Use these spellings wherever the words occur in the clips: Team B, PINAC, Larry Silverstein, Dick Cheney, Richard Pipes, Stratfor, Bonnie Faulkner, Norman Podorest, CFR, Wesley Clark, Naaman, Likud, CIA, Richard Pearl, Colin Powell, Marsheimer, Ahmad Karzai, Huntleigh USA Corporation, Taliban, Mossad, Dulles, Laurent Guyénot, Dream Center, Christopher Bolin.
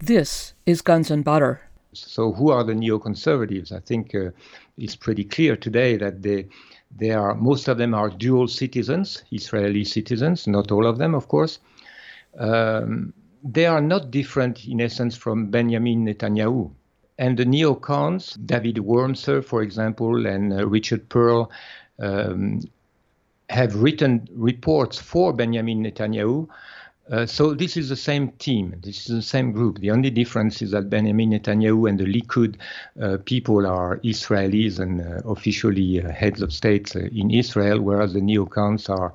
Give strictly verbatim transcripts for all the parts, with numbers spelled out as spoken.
This is Guns and Butter. So who are the neoconservatives? I think uh, it's pretty clear today that they, they are, most of them are dual citizens, Israeli citizens, not all of them, of course. Um, they are not different, in essence, from Benjamin Netanyahu. And the neocons, David Wormser, for example, and uh, Richard Pearl, um, have written reports for Benjamin Netanyahu. Uh, so this is the same team, this is the same group. The only difference is that Benjamin Netanyahu and the Likud uh, people are Israelis and uh, officially uh, heads of states uh, in Israel, whereas the neocons are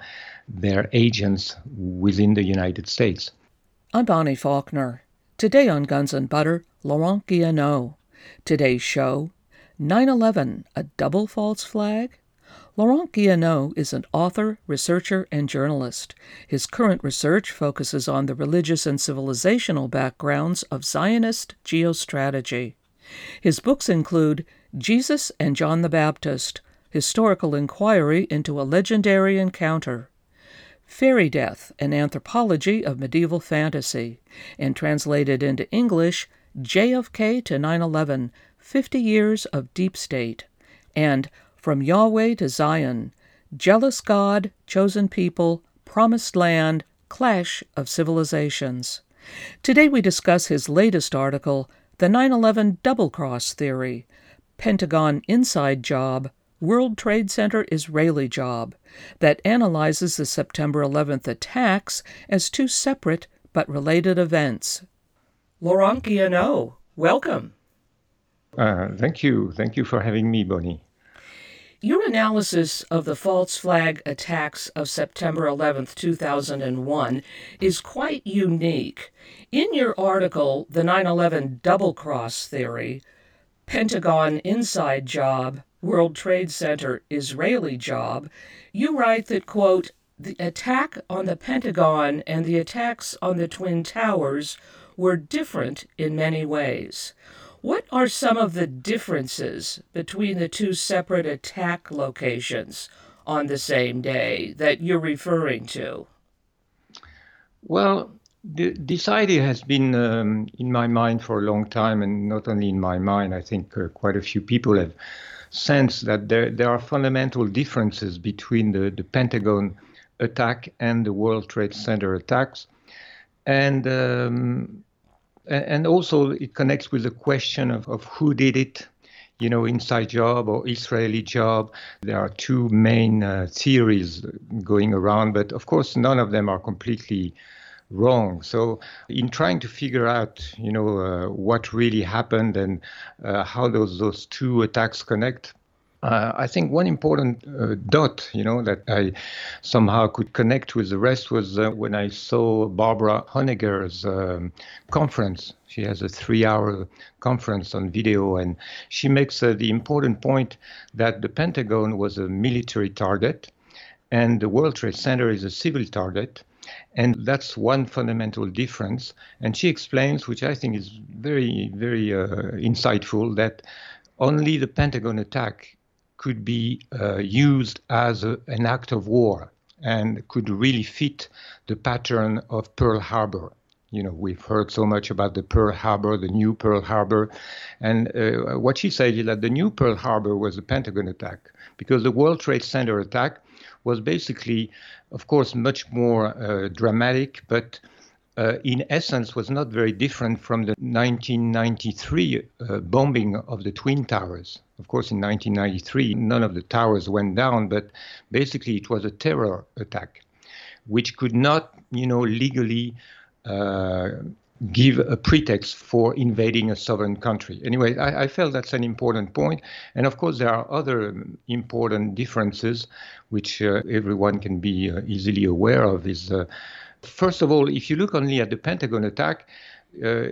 their agents within the United States. I'm Bonnie Faulkner. Today on Guns and Butter, Laurent Guyénot. Today's show, nine eleven, a double false flag? Laurent Guyénot is an author, researcher, and journalist. His current research focuses on the religious and civilizational backgrounds of Zionist geostrategy. His books include Jesus and John the Baptist, Historical Inquiry into a Legendary Encounter, Fairy Death, an Anthropology of Medieval Fantasy, and translated into English, J F K to nine eleven, fifty years of Deep State, and From Yahweh to Zion, Jealous God, Chosen People, Promised Land, Clash of Civilizations. Today we discuss his latest article, The nine eleven Double-Cross Theory, Pentagon Inside Job, World Trade Center Israeli Job, that analyzes the September eleventh attacks as two separate but related events. Laurent Guyénot, welcome. Uh, thank you. Thank you for having me, Bonnie. Your analysis of the false flag attacks of September eleventh, two thousand one is quite unique. In your article, The nine eleven Double-Cross Theory, Pentagon Inside Job, World Trade Center Israeli Job, you write that, quote, the attack on the Pentagon and the attacks on the Twin Towers were different in many ways. What are some of the differences between the two separate attack locations on the same day that you're referring to? Well, the, this idea has been um, in my mind for a long time, and not only in my mind, I think uh, quite a few people have sensed that there, there are fundamental differences between the, the Pentagon attack and the World Trade Center attacks. And um, And also it connects with the question of, of who did it, you know, inside job or Israeli job. There are two main uh, theories going around, but of course none of them are completely wrong. So in trying to figure out, you know, uh, what really happened and uh, how those those two attacks connect, Uh, I think one important uh, dot, you know, that I somehow could connect with the rest was uh, when I saw Barbara Honegger's um, conference. She has a three-hour conference on video, and she makes uh, the important point that the Pentagon was a military target, and the World Trade Center is a civil target. And that's one fundamental difference. And she explains, which I think is very, very uh, insightful, that only the Pentagon attack could be uh, used as a, an act of war and could really fit the pattern of Pearl Harbor. You know, we've heard so much about the Pearl Harbor, the new Pearl Harbor. And uh, what she said is that the new Pearl Harbor was the Pentagon attack, because the World Trade Center attack was basically, of course, much more uh, dramatic, but Uh, in essence was not very different from the nineteen ninety-three uh, bombing of the Twin Towers. Of course, in nineteen ninety-three, none of the towers went down, but basically it was a terror attack, which could not, you know, legally uh, give a pretext for invading a sovereign country. Anyway, I, I felt that's an important point. And of course, there are other important differences, which uh, everyone can be uh, easily aware of. Is uh, First of all, if you look only at the Pentagon attack, uh,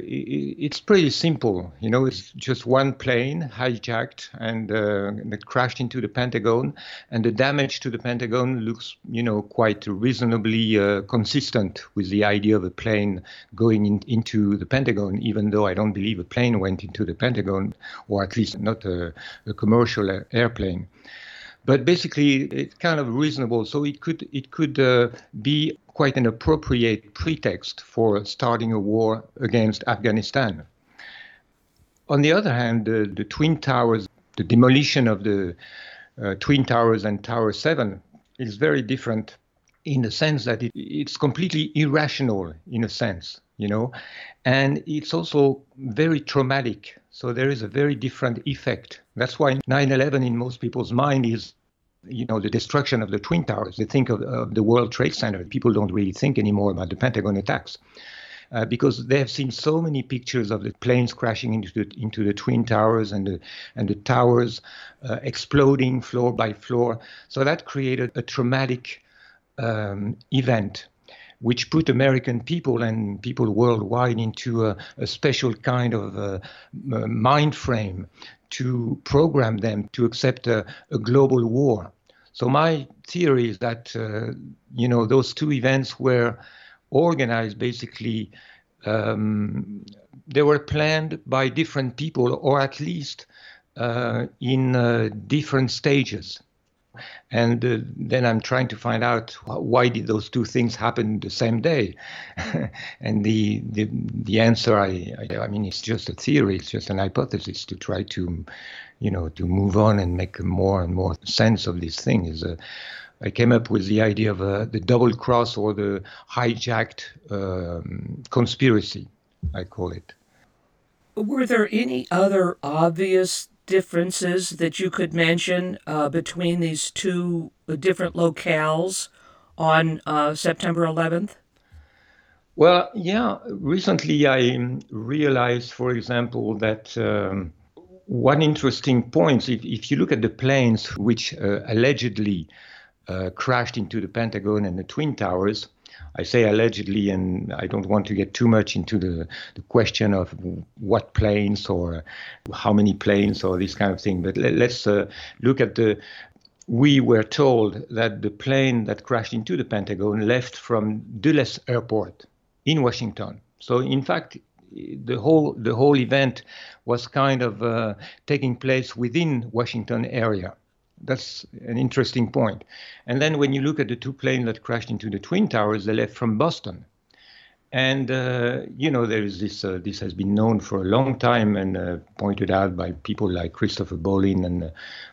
it's pretty simple. You know, it's just one plane hijacked and uh, crashed into the Pentagon, and the damage to the Pentagon looks, you know, quite reasonably uh, consistent with the idea of a plane going in, into the Pentagon, even though I don't believe a plane went into the Pentagon, or at least not a, a commercial airplane. But basically, it's kind of reasonable. So it could it could uh, be quite an appropriate pretext for starting a war against Afghanistan. On the other hand, the, the Twin Towers, the demolition of the uh, Twin Towers and Tower seven is very different in the sense that it, it's completely irrational, in a sense, you know, and it's also very traumatic. So there is a very different effect. That's why nine eleven in most people's mind is, you know, the destruction of the Twin Towers. They think of, of the World Trade Center. People don't really think anymore about the Pentagon attacks. Uh, because they have seen so many pictures of the planes crashing into the, into the Twin Towers and the, and the towers uh, exploding floor by floor. So that created a traumatic um, event, which put American people and people worldwide into a, a special kind of uh, mind frame to program them to accept a, a global war. So my theory is that, uh, you know, those two events were organized basically, um, they were planned by different people, or at least uh, in uh, different stages. And uh, then I'm trying to find out why did those two things happen the same day? And the, the the answer, I I mean, it's just a theory, it's just an hypothesis to try to, you know, to move on and make more and more sense of this thing is a. I came up with the idea of uh, the double cross or the hijacked um, conspiracy, I call it. Were there any other obvious differences that you could mention uh, between these two different locales on uh, September eleventh? Well, yeah. Recently, I realized, for example, that um, one interesting point, if, if you look at the planes which uh, allegedly Uh, crashed into the Pentagon and the Twin Towers. I say allegedly, and I don't want to get too much into the, the question of what planes or how many planes or this kind of thing. But let, let's uh, look at the, we were told that the plane that crashed into the Pentagon left from Dulles Airport in Washington. So in fact, the whole the whole event was kind of uh, taking place within Washington area. That's an interesting point. And then when you look at the two planes that crashed into the Twin Towers, they left from Boston. And, uh, you know, there is this, uh, this has been known for a long time and uh, pointed out by people like Christopher Bolin and uh,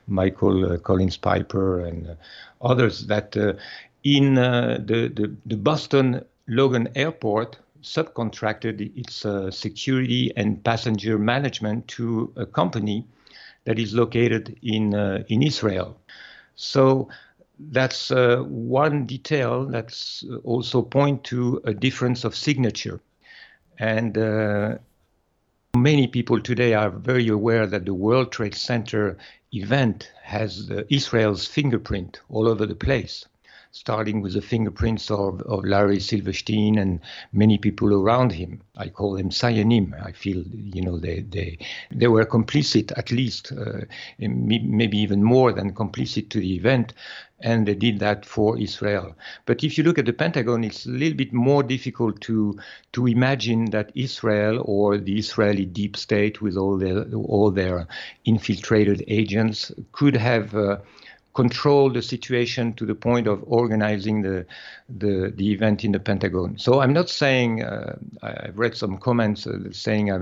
Michael uh, Collins Piper and uh, others that uh, in uh, the, the, the Boston Logan Airport subcontracted its uh, security and passenger management to a company that is located in uh, in Israel. So that's uh, one detail that's also point to a difference of signature. And uh, many people today are very aware that the World Trade Center event has uh, Israel's fingerprint all over the place, starting with the fingerprints of, of Larry Silverstein and many people around him. I call them Sayanim. I feel, you know, they they, they were complicit, at least, uh, maybe even more than complicit to the event, and they did that for Israel. But if you look at the Pentagon, it's a little bit more difficult to to imagine that Israel or the Israeli deep state with all their, all their infiltrated agents could have uh, control the situation to the point of organizing the the, the event in the Pentagon. So I'm not saying, uh, I've read some comments uh, saying I,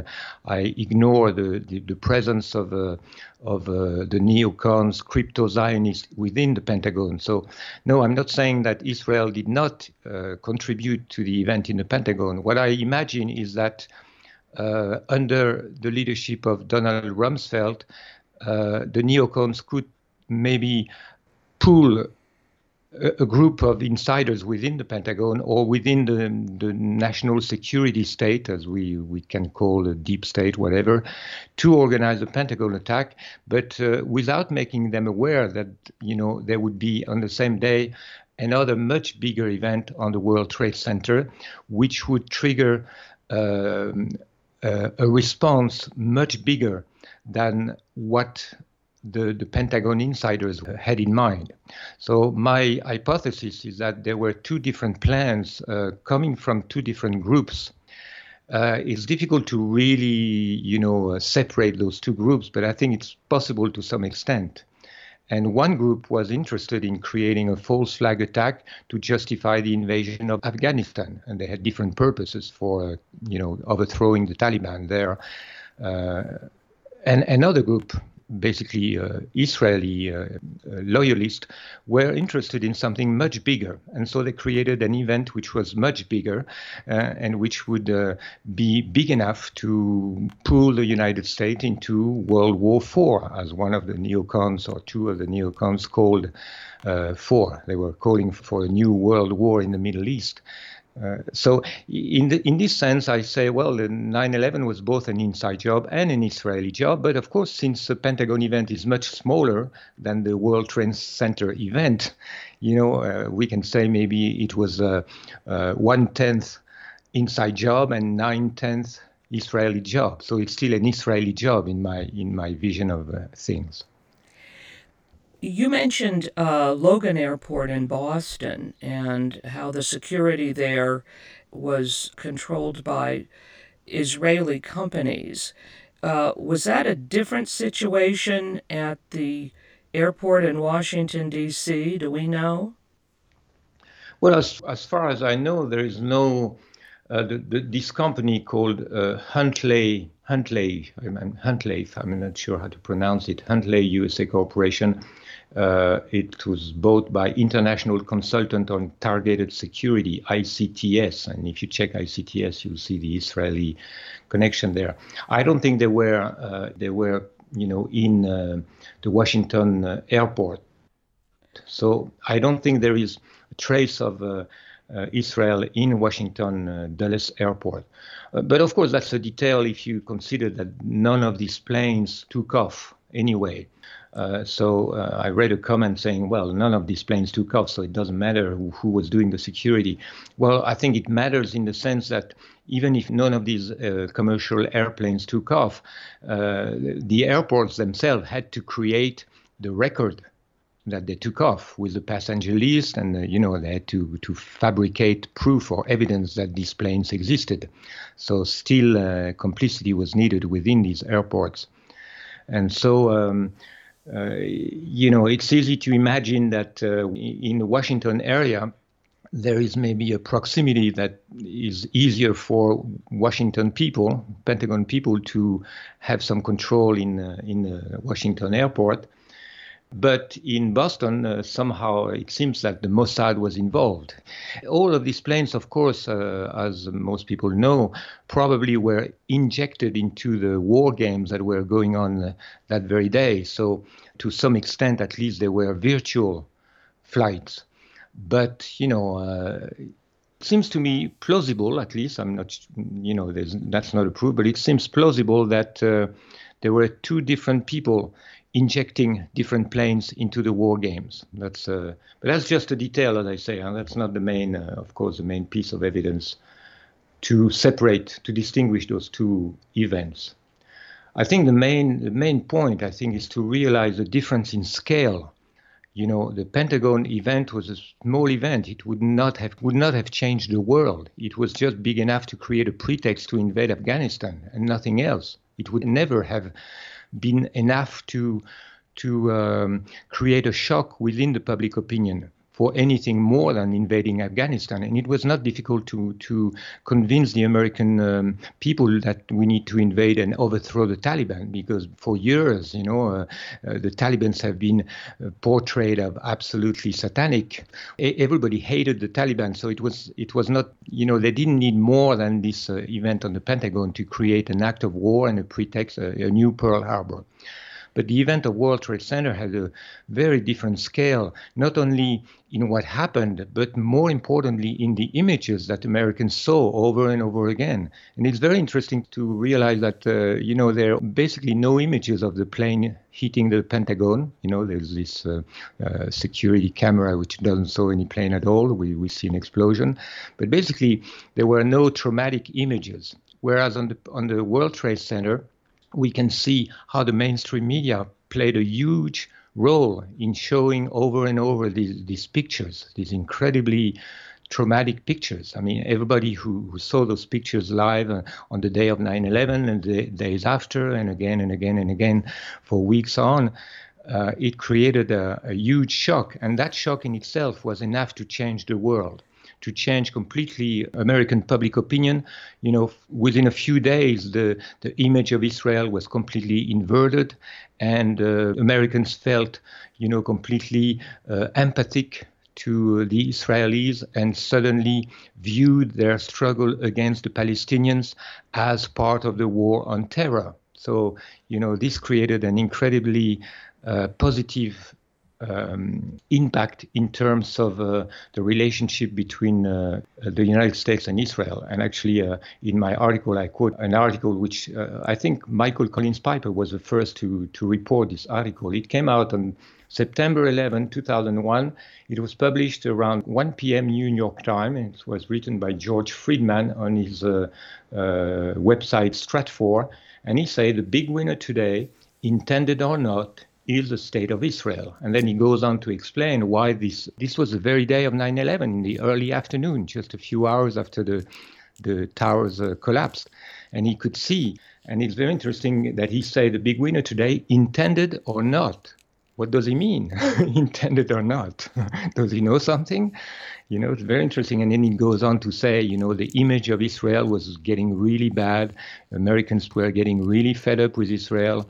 I ignore the, the, the presence of uh, of uh, the neocons, crypto-Zionists within the Pentagon. So no, I'm not saying that Israel did not uh, contribute to the event in the Pentagon. What I imagine is that uh, under the leadership of Donald Rumsfeld, uh, the neocons could maybe pool a, a group of insiders within the Pentagon or within the, the national security state, as we, we can call a deep state, whatever, to organize a Pentagon attack, but uh, without making them aware that, you know, there would be on the same day another much bigger event on the World Trade Center, which would trigger uh, a, a response much bigger than what The, the Pentagon insiders had in mind. So my hypothesis is that there were two different plans uh, coming from two different groups. Uh, it's difficult to really, you know, uh, separate those two groups, but I think it's possible to some extent. And one group was interested in creating a false flag attack to justify the invasion of Afghanistan. And they had different purposes for, you know, overthrowing the Taliban there. Uh, and another group, basically uh, Israeli uh, loyalists, were interested in something much bigger. And so they created an event which was much bigger uh, and which would uh, be big enough to pull the United States into World War Four, as one of the neocons or two of the neocons called uh, for. They were calling for a new world war in the Middle East. Uh, so in the, in this sense, I say, well, nine eleven was both an inside job and an Israeli job. But of course, since the Pentagon event is much smaller than the World Trade Center event, you know, uh, we can say maybe it was uh, uh, one-tenth inside job and nine-tenth Israeli job. So it's still an Israeli job in my in my vision of uh, things. You mentioned uh, Logan Airport in Boston and how the security there was controlled by Israeli companies. Uh, was that a different situation at the airport in Washington, D C? Do we know? Well, as, as far as I know, there is no... Uh, the, the, this company called uh, Huntleigh, Huntleigh, I mean, Huntleigh, I'm not sure how to pronounce it, Huntleigh U S A Corporation. Uh, it was bought by International Consultant on Targeted Security, I C T S. And if you check I C T S, you'll see the Israeli connection there. I don't think they were, uh, they were, you know, in uh, the Washington uh, airport. So I don't think there is a trace of... Uh, Uh, Israel in Washington uh, Dulles Airport. Uh, but of course, that's a detail if you consider that none of these planes took off anyway. Uh, so uh, I read a comment saying, well, none of these planes took off, so it doesn't matter who, who was doing the security. Well, I think it matters in the sense that even if none of these uh, commercial airplanes took off, uh, the airports themselves had to create the record that they took off with the passenger list, and uh, you know, they had to to fabricate proof or evidence that these planes existed. So still uh, complicity was needed within these airports. And so um, uh, you know, it's easy to imagine that uh, in the Washington area there is maybe a proximity that is easier for Washington people, Pentagon people, to have some control in uh, in the Washington airport. But in Boston, uh, somehow it seems that the Mossad was involved. All of these planes, of course, uh, as most people know, probably were injected into the war games that were going on uh, that very day. So to some extent, at least, they were virtual flights. But, you know, uh, it seems to me plausible, at least, I'm not, you know, there's, that's not approved, but it seems plausible that uh, there were two different people injecting different planes into the war games. That's, uh, but that's just a detail, as I say, and that's not the main, uh, of course, the main piece of evidence to separate, to distinguish those two events. I think the main, the main point, I think, is to realize the difference in scale. You know, the Pentagon event was a small event. It would not have would not have changed the world. It was just big enough to create a pretext to invade Afghanistan and nothing else. It would never have been enough to to um, create a shock within the public opinion for anything more than invading Afghanistan. And it was not difficult to, to convince the American um, people that we need to invade and overthrow the Taliban, because for years, you know, uh, uh, the Taliban have been uh, portrayed as absolutely satanic. A- everybody hated the Taliban. So it was, it was not, you know, they didn't need more than this uh, event on the Pentagon to create an act of war and a pretext, uh, a new Pearl Harbor. But the event of World Trade Center had a very different scale, not only in what happened, but more importantly in the images that Americans saw over and over again. And it's very interesting to realize that, uh, you know, there are basically no images of the plane hitting the Pentagon. You know, there's this uh, uh, security camera which doesn't show any plane at all. We, we see an explosion. But basically, there were no traumatic images, whereas on the, on the World Trade Center, we can see how the mainstream media played a huge role in showing over and over these, these pictures, these incredibly traumatic pictures. I mean, everybody who, who saw those pictures live uh, on the day of nine eleven and the days after, and again and again and again for weeks on, uh, it created a, a huge shock. And that shock in itself was enough to change the world, to change completely American public opinion. You know, within a few days, the, the image of Israel was completely inverted, and uh, Americans felt, you know, completely uh, empathic to the Israelis, and suddenly viewed their struggle against the Palestinians as part of the war on terror. So, you know, this created an incredibly uh, positive um, impact in terms of uh, the relationship between uh, the United States and Israel. And actually, uh, in my article, I quote an article which uh, I think Michael Collins Piper was the first to, to report this article. It came out on September eleventh, two thousand one, it was published around one p.m. New York time, and it was written by George Friedman on his uh, uh, website Stratfor, and he said, "The big winner today, intended or not, is the state of Israel." And then he goes on to explain why this, this was the very day of nine eleven, in the early afternoon, just a few hours after the, the towers uh, collapsed. And he could see, and it's very interesting that he said, "The big winner today, intended or not." What does he mean, intended or not? Does he know something? You know, it's very interesting. And then he goes on to say, you know, the image of Israel was getting really bad. Americans were getting really fed up with Israel,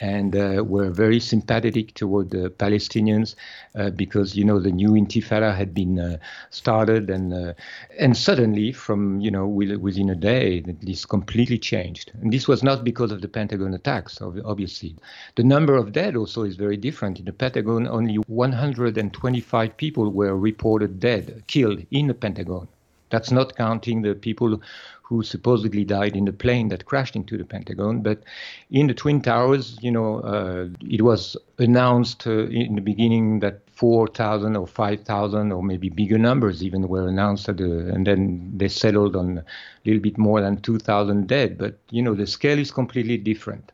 and uh, were very sympathetic toward the Palestinians uh, because, you know, the new Intifada had been uh, started. And uh, and suddenly, from, you know, within a day, this completely changed. And this was not because of the Pentagon attacks, obviously. The number of dead also is very different. In the Pentagon, only one hundred twenty-five people were reported dead, killed in the Pentagon. That's not counting the people who supposedly died in the plane that crashed into the Pentagon. But in the Twin Towers, you know, uh, it was announced uh, in the beginning that four thousand or five thousand or maybe bigger numbers even were announced, at the, and then they settled on a little bit more than two thousand dead. But, you know, the scale is completely different.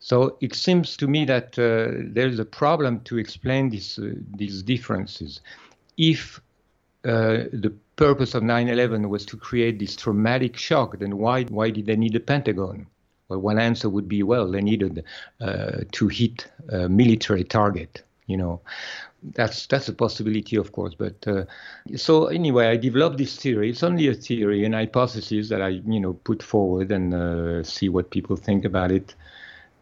So it seems to me that uh, there is a problem to explain this, uh, these differences. If Uh, the purpose of nine eleven was to create this traumatic shock, then why why did they need the Pentagon? Well, one answer would be, well, they needed uh, to hit a military target. You know, that's that's a possibility, of course. But uh, so anyway, I developed this theory. It's only a theory, an hypothesis that I, you know, put forward and uh, see what people think about it.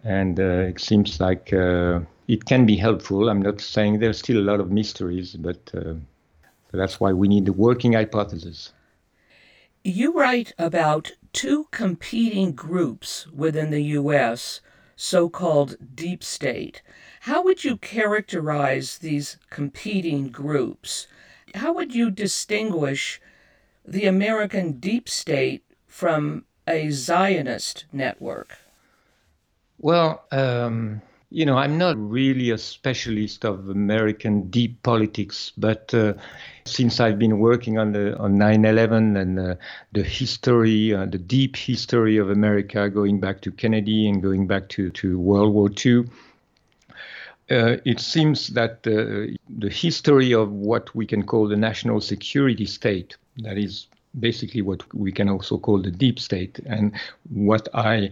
And uh, it seems like uh, it can be helpful. I'm not saying there's still a lot of mysteries, but. Uh, So that's why we need the working hypothesis. You write about two competing groups within the U S, so-called deep state. How would you characterize these competing groups? How would you distinguish the American deep state from a Zionist network? Well, um, you know, I'm not really a specialist of American deep politics, but uh, since I've been working on the on nine eleven and uh, the history, uh, the deep history of America, going back to Kennedy and going back to, to World War Two, uh, it seems that uh, the history of what we can call the national security state, that is basically what we can also call the deep state, and what I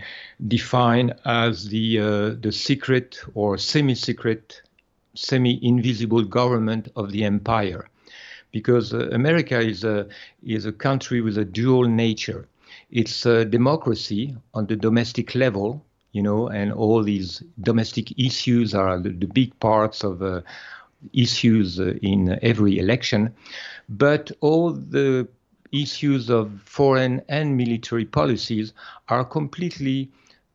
define as the uh, the secret or semi-secret, semi-invisible government of the empire, because uh, America is a is a country with a dual nature. It's a democracy on the domestic level, you know, and all these domestic issues are the, the big parts of. Uh, issues uh, in every election, but all the issues of foreign and military policies are completely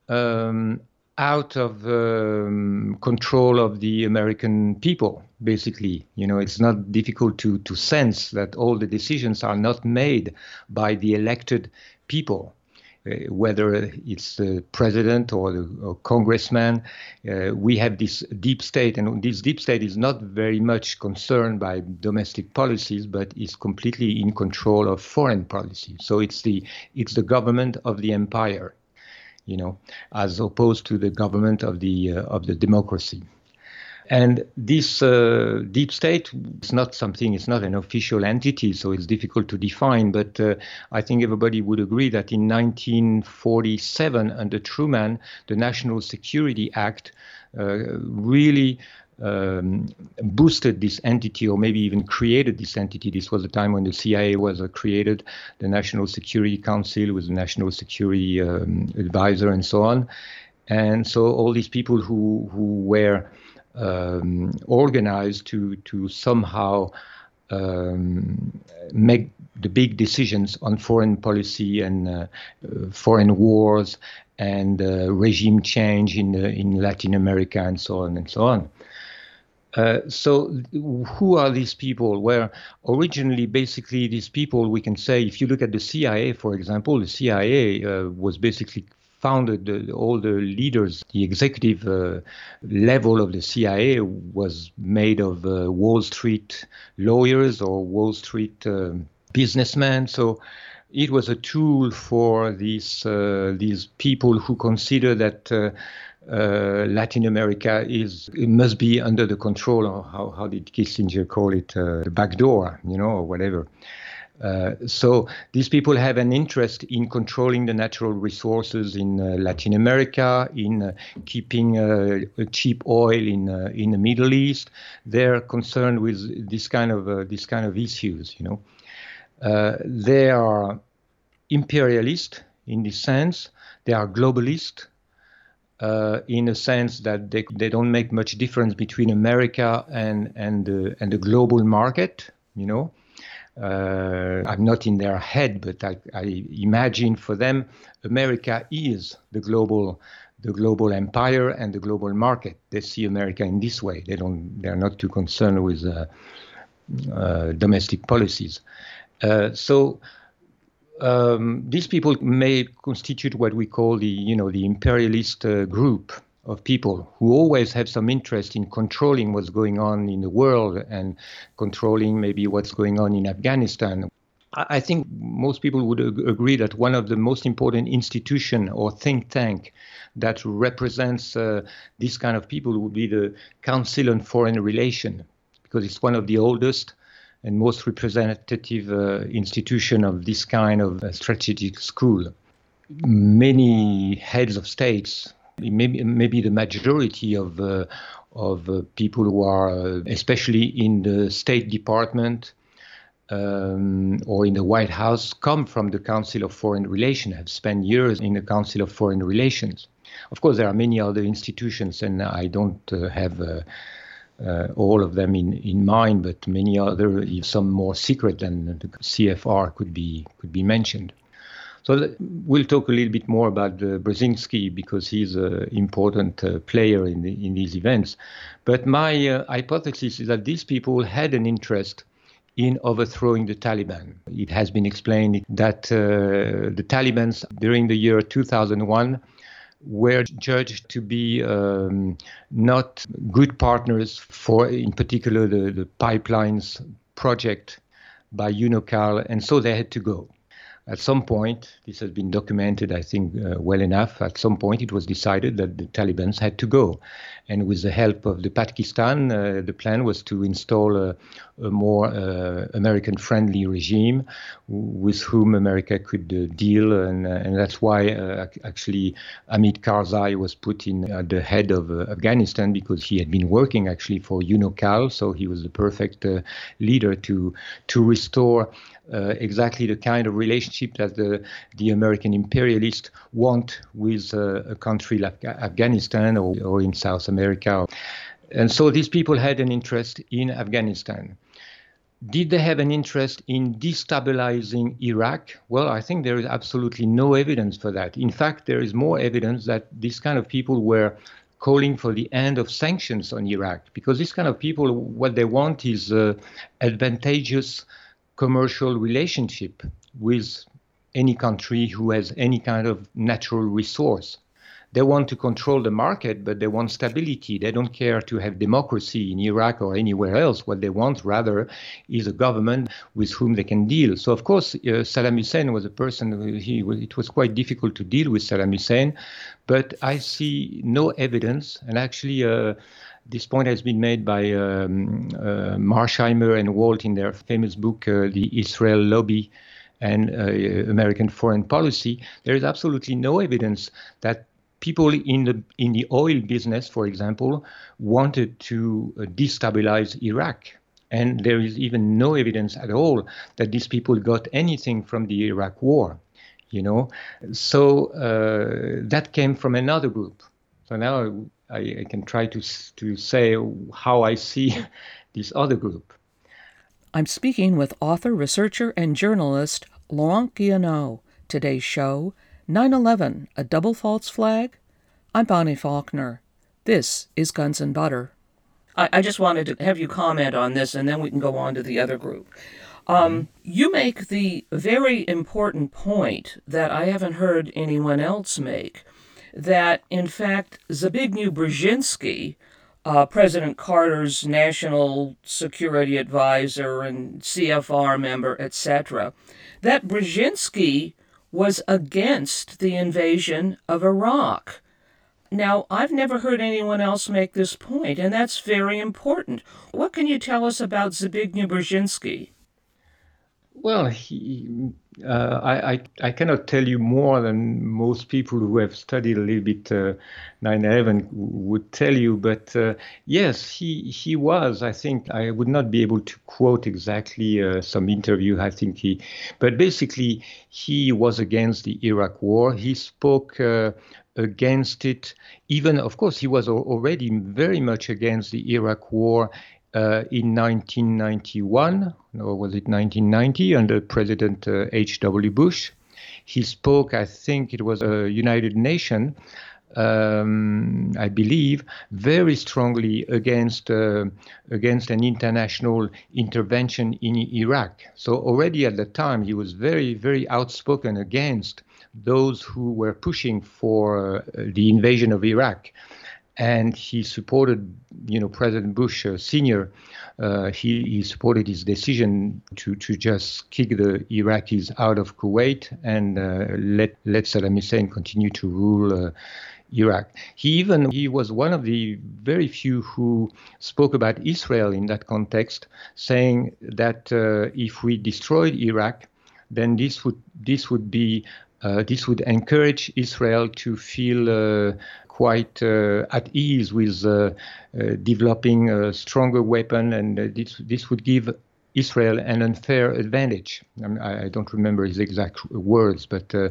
um, out of um, control of the American people, basically. You know, it's not difficult to, to sense that all the decisions are not made by the elected people, uh, whether it's the president or the or congressman. Uh, we have this deep state, and this deep state is not very much concerned by domestic policies, but is completely in control of foreign policy. So it's the it's the government of the empire, you know, as opposed to the government of the uh, of the democracy. And this uh, deep state is not something, it's not an official entity, so it's difficult to define. But uh, I think everybody would agree that in nineteen forty-seven, under Truman, the National Security Act uh, really Um, boosted this entity, or maybe even created this entity. This was the time when the C I A was uh, created, the National Security Council with the National Security um, Advisor and so on. And so all these people who who were um, organized to to somehow um, make the big decisions on foreign policy and uh, uh, foreign wars and uh, regime change in uh, in Latin America and so on and so on. Uh, so who are these people? Well, originally, basically, these people, we can say, if you look at the C I A, for example, the C I A uh, was basically founded, uh, all the leaders, the executive uh, level of the C I A was made of uh, Wall Street lawyers or Wall Street um, businessmen. So it was a tool for these, uh, these people who consider that uh, Uh, Latin America is, it must be under the control, or how, how did Kissinger call it, uh, the back door, you know, or whatever. Uh, so these people have an interest in controlling the natural resources in uh, Latin America, in uh, keeping uh, cheap oil in uh, in the Middle East. They're concerned with this kind of uh, this kind of issues, you know. Uh, they are imperialist in this sense. They are globalist. Uh, in a sense that they they don't make much difference between America and and uh, and the global market, you know. Uh, I'm not in their head, but I, I imagine for them, America is the global the global empire and the global market. They see America in this way. They don't. They're not too concerned with uh, uh, domestic policies. Uh, so. Um, these people may constitute what we call the, you know, the imperialist uh, group of people who always have some interest in controlling what's going on in the world and controlling maybe what's going on in Afghanistan. I, I think most people would ag- agree that one of the most important institution or think tank that represents uh, this kind of people would be the Council on Foreign Relations, because it's one of the oldest and most representative uh, institution of this kind of uh, strategic school. Many heads of states, maybe maybe the majority of uh, of uh, people who are, uh, especially in the State Department um, or in the White House, come from the Council of Foreign Relations, have spent years in the Council of Foreign Relations. Of course, there are many other institutions, and I don't uh, have... Uh, Uh, all of them in, in mind, but many other, some more secret than the C F R could be could be mentioned. So th- we'll talk a little bit more about uh, Brzezinski, because he's an important uh, player in the, in these events. But my uh, hypothesis is that these people had an interest in overthrowing the Taliban. It has been explained that uh, the Taliban during the year two thousand one were judged to be um, not good partners for, in particular, the, the pipelines project by UNOCAL, and so they had to go. At some point, this has been documented, I think, uh, well enough, at some point it was decided that the Taliban had to go. And with the help of the Pakistan, uh, the plan was to install a, a more uh, American-friendly regime with whom America could uh, deal. And, uh, and that's why, uh, actually, Ahmad Karzai was put in at the head of uh, Afghanistan, because he had been working, actually, for UNOCAL, so he was the perfect uh, leader to to restore Uh, exactly the kind of relationship that the, the American imperialists want with uh, a country like Afghanistan or, or in South America. And so these people had an interest in Afghanistan. Did they have an interest in destabilizing Iraq? Well, I think there is absolutely no evidence for that. In fact, there is more evidence that these kind of people were calling for the end of sanctions on Iraq, because these kind of people, what they want is uh, advantageous commercial relationship with any country who has any kind of natural resource. They want to control the market, but they want stability. They don't care to have democracy in Iraq or anywhere else. What they want, rather, is a government with whom they can deal. So, of course, uh, Saddam Hussein was a person, who he, it was quite difficult to deal with Saddam Hussein, but I see no evidence, and actually, uh, This point has been made by um, uh, Marsheimer and Walt in their famous book, uh, The Israel Lobby and uh, American Foreign Policy. There is absolutely no evidence that people in the in the oil business, for example, wanted to uh, destabilize Iraq. And there is even no evidence at all that these people got anything from the Iraq war, you know. So uh, that came from another group. So now I, I can try to to say how I see this other group. I'm speaking with author, researcher, and journalist Laurent Guyénot. Today's show, nine eleven, a double false flag? I'm Bonnie Faulkner. This is Guns and Butter. I, I just wanted to have you comment on this, and then we can go on to the other group. Um, you make the very important point that I haven't heard anyone else make, that, in fact, Zbigniew Brzezinski, Uh, President Carter's national security advisor and C F R member, et cetera, that Brzezinski was against the invasion of Iraq. Now, I've never heard anyone else make this point, and that's very important. What can you tell us about Zbigniew Brzezinski? Well, he, uh, I, I, I cannot tell you more than most people who have studied a little bit uh, nine eleven would tell you. But uh, yes, he he was. I think I would not be able to quote exactly uh, some interview. I think he, but basically he was against the Iraq war. He spoke uh, against it. Even, of course, he was already very much against the Iraq war. Uh, in nineteen ninety-one, or was it nineteen ninety, under President uh, H W Bush. He spoke, I think it was a United Nations, um, I believe, very strongly against uh, against an international intervention in Iraq. So already at that time, he was very, very outspoken against those who were pushing for uh, the invasion of Iraq. And he supported, you know, President Bush uh, Senior. Uh, he, he supported his decision to, to just kick the Iraqis out of Kuwait and uh, let let Saddam Hussein continue to rule uh, Iraq. He even he was one of the very few who spoke about Israel in that context, saying that uh, if we destroyed Iraq, then this would this would be uh, this would encourage Israel to feel Uh, quite uh, at ease with uh, uh, developing a stronger weapon, and uh, this this would give Israel an unfair advantage. I, mean, I don't remember his exact words, but uh,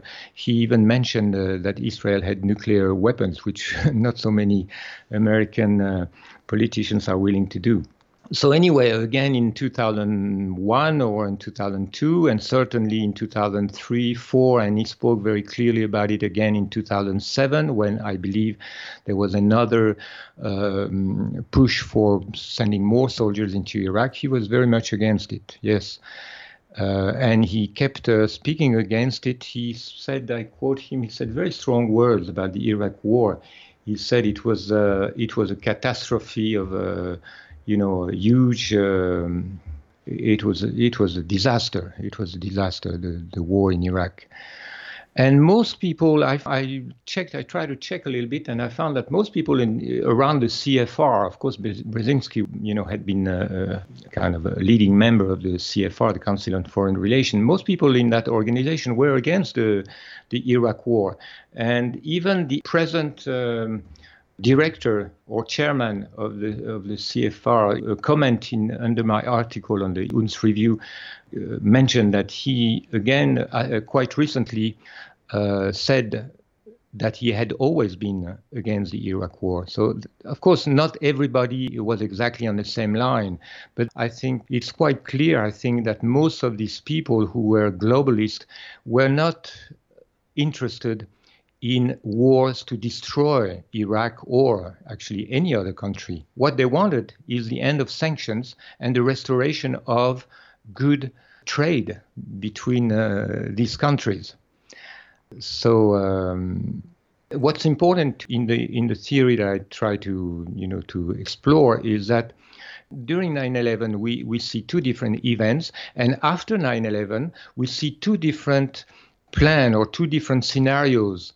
he even mentioned uh, that Israel had nuclear weapons, which not so many American uh, politicians are willing to do. So anyway, again in two thousand one or in two thousand two, and certainly in two thousand three, four, and he spoke very clearly about it again in two thousand seven, when I believe there was another um, push for sending more soldiers into Iraq. He was very much against it, yes. Uh, and he kept uh, speaking against it. He said, I quote him, he said very strong words about the Iraq war. He said it was, uh, it was a catastrophe of uh, you know, a huge, um, it was it was a disaster. It was a disaster, the, the war in Iraq. And most people, I, I checked, I tried to check a little bit, and I found that most people in around the C F R, of course, Brzezinski, you know, had been a, a kind of a leading member of the C F R, the Council on Foreign Relations. Most people in that organization were against the, the Iraq war. And even the present um, director or chairman of the of the C F R, uh, commenting under my article on the U N S review, uh, mentioned that he, again, uh, quite recently uh, said that he had always been against the Iraq war. So, th- of course, not everybody was exactly on the same line, but I think it's quite clear, I think, that most of these people who were globalists were not interested in wars to destroy Iraq or actually any other country. What they wanted is the end of sanctions and the restoration of good trade between uh, these countries. So um, what's important in the in the theory that I try to, you know, to explore is that during nine eleven we, we see two different events, and after nine eleven we see two different plan or two different scenarios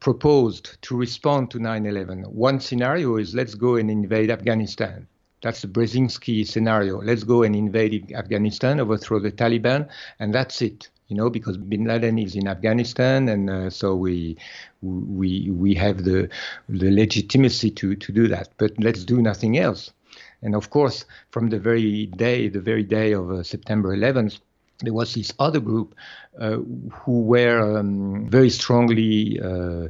proposed to respond to nine eleven. One scenario is, let's go and invade Afghanistan. That's the Brzezinski scenario. Let's go and invade Afghanistan, overthrow the Taliban, and that's it. You know, because Bin Laden is in Afghanistan, and uh, so we we we have the the legitimacy to to do that. But let's do nothing else. And of course, from the very day, the very day of uh, September eleventh, there was this other group uh, who were um, very strongly uh,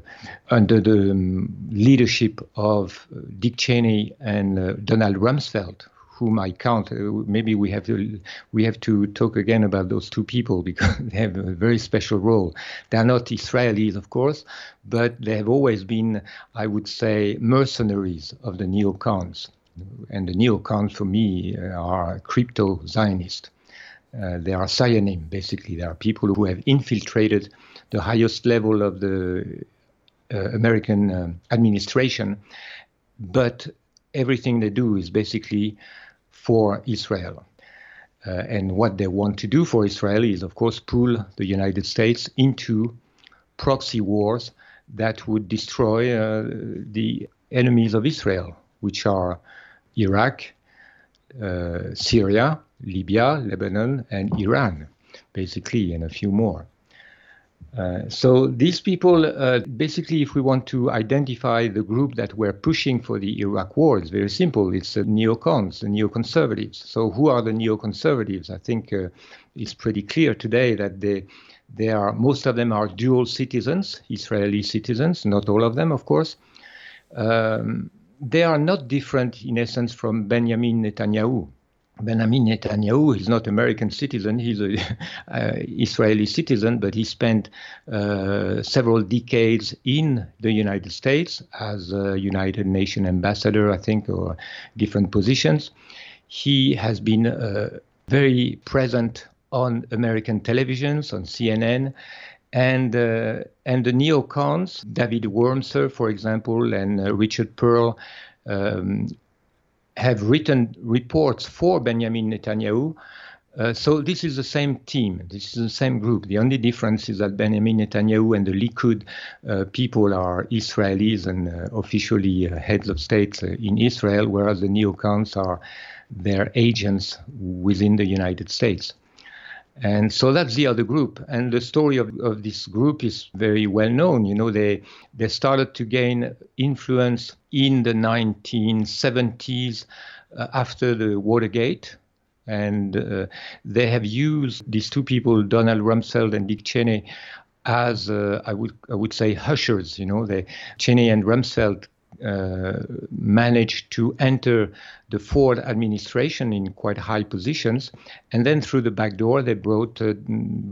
under the um, leadership of uh, Dick Cheney and uh, Donald Rumsfeld, whom I count. Uh, maybe we have to we have to talk again about those two people, because they have a very special role. They are not Israelis, of course, but they have always been, I would say, mercenaries of the neocons. And the neocons, for me, are crypto Zionists. Uh, they are pseudonym, basically. They are people who have infiltrated the highest level of the uh, American um, administration, but everything they do is basically for Israel. Uh, and what they want to do for Israel is, of course, pull the United States into proxy wars that would destroy uh, the enemies of Israel, which are Iraq, uh, Syria, Libya, Lebanon, and Iran, basically, and a few more. Uh, so these people, uh, basically, if we want to identify the group that were pushing for the Iraq war, it's very simple. It's the neocons, the neoconservatives. So who are the neoconservatives? I think uh, it's pretty clear today that they, they are, most of them are dual citizens, Israeli citizens, not all of them, of course. Um, they are not different, in essence, from Benjamin Netanyahu. Benjamin Netanyahu is not American citizen, he's an uh, Israeli citizen, but he spent uh, several decades in the United States as a United Nations ambassador, I think, or different positions. He has been uh, very present on American televisions, on C N N, and uh, and the neocons, David Wormser, for example, and uh, Richard Pearl, um, have written reports for Benjamin Netanyahu. Uh, so this is the same team, this is the same group. The only difference is that Benjamin Netanyahu and the Likud uh, people are Israelis and uh, officially uh, heads of states uh, in Israel, whereas the neocons are their agents within the United States. And so that's the other group. And the story of, of this group is very well known. You know, they they started to gain influence in the nineteen seventies uh, after the Watergate. And uh, they have used these two people, Donald Rumsfeld and Dick Cheney, as uh, I would I would say hushers. You know, they Cheney and Rumsfeld uh, managed to enter the Ford administration in quite high positions, and then through the back door they brought uh,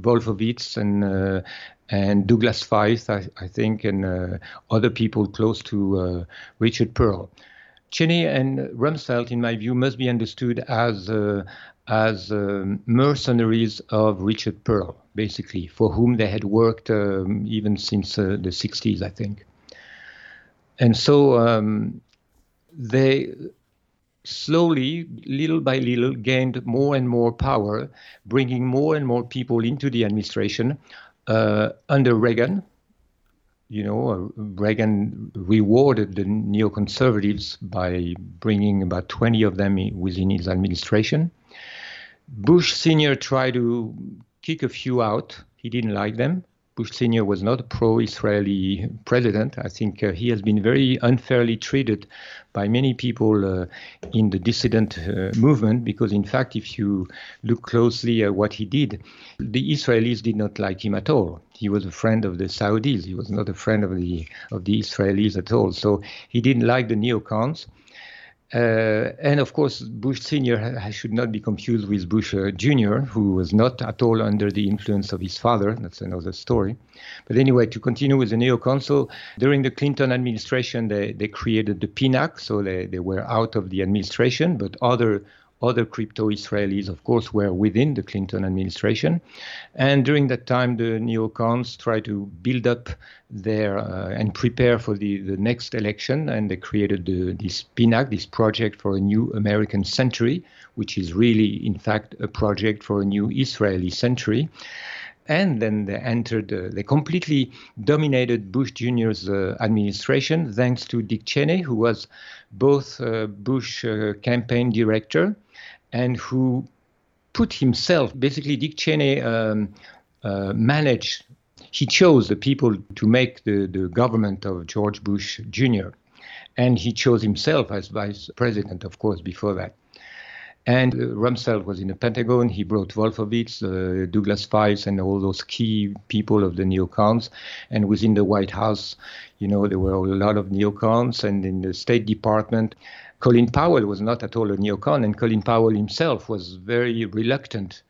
Wolfowitz and uh, and Douglas Feith, I, I think, and uh, other people close to uh, Richard Pearl. Cheney and Rumsfeld, in my view, must be understood as uh, as um, mercenaries of Richard Pearl, basically, for whom they had worked um, even since uh, the sixties, I think. And so um, they slowly, little by little, gained more and more power, bringing more and more people into the administration uh, under Reagan. You know, Reagan rewarded the neoconservatives by bringing about twenty of them within his administration. Bush Senior tried to kick a few out. He didn't like them. Bush Senior was not a pro-Israeli president. I think uh, he has been very unfairly treated by many people uh, in the dissident uh, movement, because, in fact, if you look closely at what he did, the Israelis did not like him at all. He was a friend of the Saudis. He was not a friend of the of the Israelis at all. So he didn't like the neocons. Uh, and, of course, Bush Senior ha- should not be confused with Bush uh, Junior, who was not at all under the influence of his father. That's another story. But anyway, to continue with the neocons, so during the Clinton administration, they, they created the PINAC, so they, they were out of the administration, but other Other crypto-Israelis, of course, were within the Clinton administration. And during that time, the neocons tried to build up their uh, and prepare for the, the next election. And they created the, this PINAC, this project for a new American century, which is really, in fact, a project for a new Israeli century. and then they entered, uh, they completely dominated Bush Junior's uh, administration, thanks to Dick Cheney, who was both uh, Bush uh, campaign director and who put himself, basically Dick Cheney um, uh, managed, he chose the people to make the, the government of George Bush Junior And he chose himself as vice president, of course, before that. And uh, Rumsfeld was in the Pentagon. He brought Wolfowitz, uh, Douglas Feith, and all those key people of the neocons. And within the White House, you know, there were a lot of neocons. And in the State Department, Colin Powell was not at all a neocon. And Colin Powell himself was very reluctant.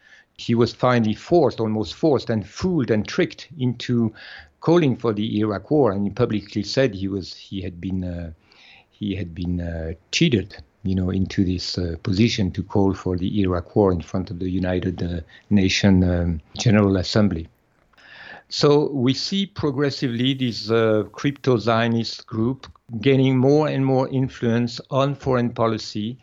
He was finally forced, almost forced, and fooled and tricked into calling for the Iraq War. And he publicly said he was, he had been, uh, he had been uh, cheated. You know, into this uh, position to call for the Iraq War in front of the United uh, Nations um, General Assembly. So we see progressively this uh, crypto-Zionist group gaining more and more influence on foreign policy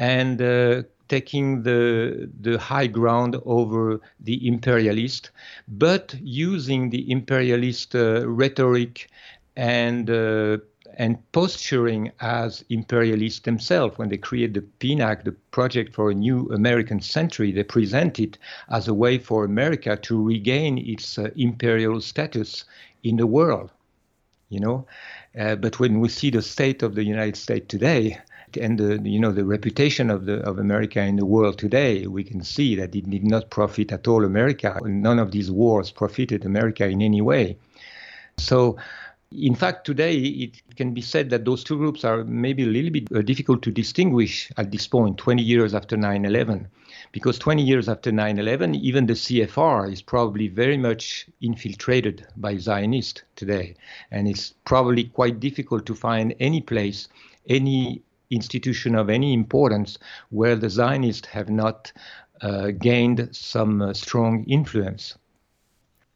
and uh, taking the, the high ground over the imperialist, but using the imperialist uh, rhetoric and uh, and posturing as imperialists themselves. When they create the PINAC, the Project for a New American Century, they present it as a way for America to regain its uh, imperial status in the world, you know. Uh, but when we see the state of the United States today and the, you know, the reputation of the of America in the world today, we can see that it did not profit at all America. None of these wars profited America in any way. So, in fact, today it can be said that those two groups are maybe a little bit difficult to distinguish at this point, twenty years after nine eleven, because twenty years after nine eleven, even the C F R is probably very much infiltrated by Zionists today. And it's probably quite difficult to find any place, any institution of any importance where the Zionists have not uh, gained some uh, strong influence.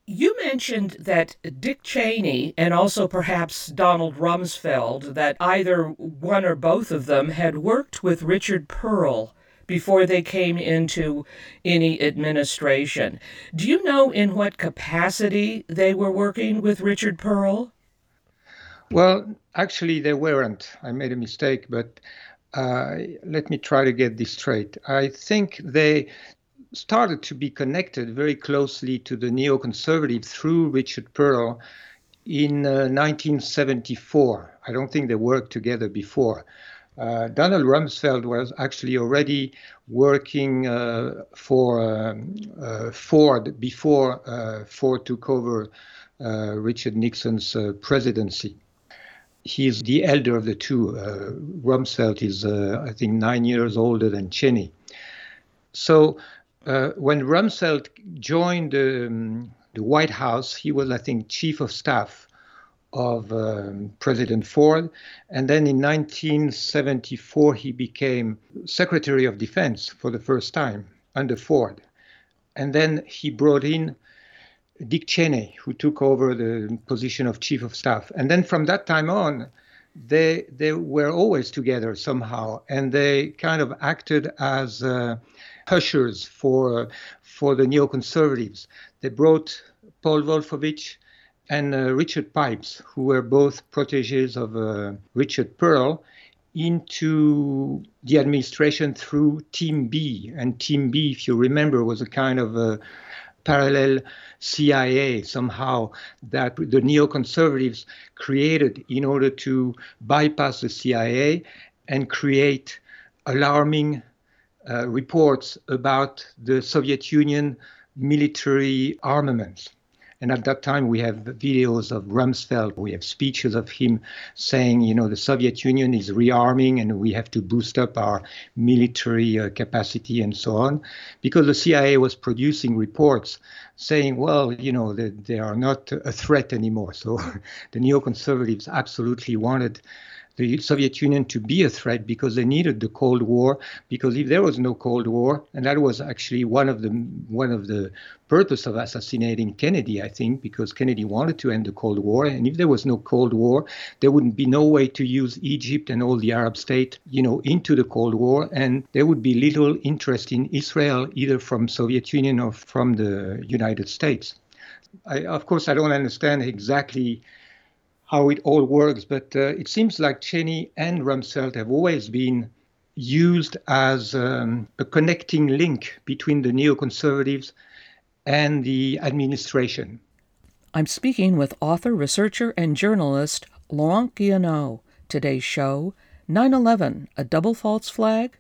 You mentioned that Dick Cheney and also perhaps Donald Rumsfeld, that either one or both of them had worked with Richard Pearl before they came into any administration. Do you know in what capacity they were working with Richard Pearl? Well, actually, they weren't. I made a mistake, but uh, let me try to get this straight. I think they started to be connected very closely to the neoconservative through Richard Pearl in uh, nineteen seventy-four. I don't think they worked together before. Uh, Donald Rumsfeld was actually already working uh, for um, uh, Ford before uh, Ford took over uh, Richard Nixon's uh, presidency. He's the elder of the two. Uh, Rumsfeld is, uh, I think, nine years older than Cheney. So, Uh, when Rumsfeld joined um, the White House, he was, I think, chief of staff of um, President Ford. And then in nineteen seventy-four, he became Secretary of Defense for the first time under Ford. And then he brought in Dick Cheney, who took over the position of chief of staff. And then from that time on, they they were always together somehow. And they kind of acted as Uh, Hushers for for the neoconservatives. They brought Paul Wolfowitz and uh, Richard Pipes, who were both protégés of uh, Richard Pearl, into the administration through Team B. And Team B, if you remember, was a kind of a parallel C I A somehow that the neoconservatives created in order to bypass the C I A and create alarming Uh, reports about the Soviet Union military armaments. And at that time, we have videos of Rumsfeld. We have speeches of him saying, you know, the Soviet Union is rearming and we have to boost up our military uh, capacity and so on. Because the C I A was producing reports saying, well, you know, they, they are not a threat anymore. So the neoconservatives absolutely wanted the Soviet Union to be a threat because they needed the Cold War, because if there was no Cold War, and that was actually one of the one of the purpose of assassinating Kennedy, I think, because Kennedy wanted to end the Cold War, and if there was no Cold War, there wouldn't be no way to use Egypt and all the Arab states, you know, into the Cold War, and there would be little interest in Israel, either from Soviet Union or from the United States. I, of course, I don't understand exactly how it all works, but uh, it seems like Cheney and Rumsfeld have always been used as um, a connecting link between the neoconservatives and the administration. I'm speaking with author, researcher, and journalist Laurent Guyénot. Today's show, nine eleven, a double false flag?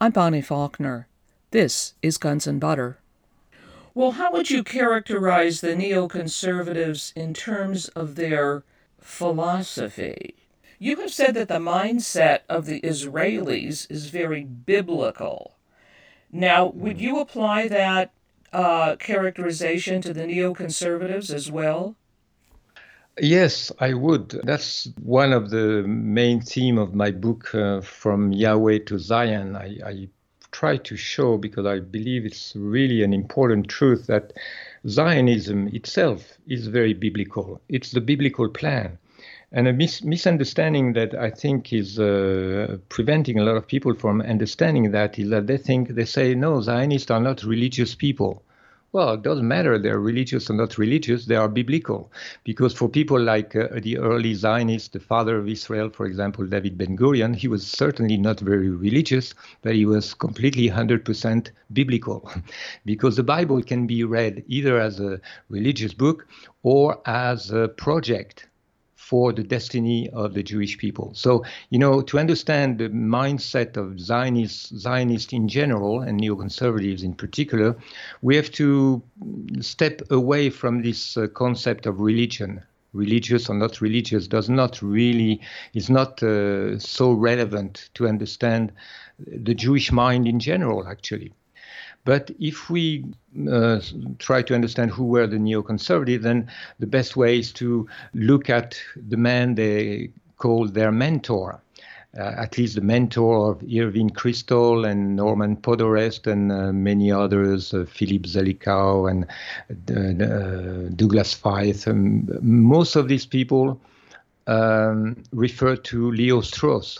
I'm Bonnie Faulkner. This is Guns and Butter. Well, how would you characterize the neoconservatives in terms of their philosophy? You have said that the mindset of the Israelis is very biblical. Now, would you apply that uh, characterization to the neoconservatives as well? Yes, I would. That's one of the main themes of my book, uh, From Yahweh to Zion. I, I try to show, because I believe it's really an important truth, that Zionism itself is very biblical. It's the biblical plan. And a mis- misunderstanding that I think is uh, preventing a lot of people from understanding that is that they think, they say, no, Zionists are not religious people. Well, it doesn't matter they're religious or not religious, they are biblical. Because for people like uh, the early Zionists, the father of Israel, for example, David Ben-Gurion, he was certainly not very religious, but he was completely one hundred percent biblical. Because the Bible can be read either as a religious book or as a project for the destiny of the Jewish people. So, you know, to understand the mindset of Zionists, Zionists in general, and neoconservatives in particular, we have to step away from this uh, concept of religion. Religious or not religious does not really, is not uh, so relevant to understand the Jewish mind in general, actually. But if we uh, try to understand who were the neoconservatives, then the best way is to look at the man they called their mentor, uh, at least the mentor of Irving Kristol and Norman Podorest and uh, many others, uh, Philip Zelikow and uh, Douglas Feith. Um, most of these people um, refer to Leo Strauss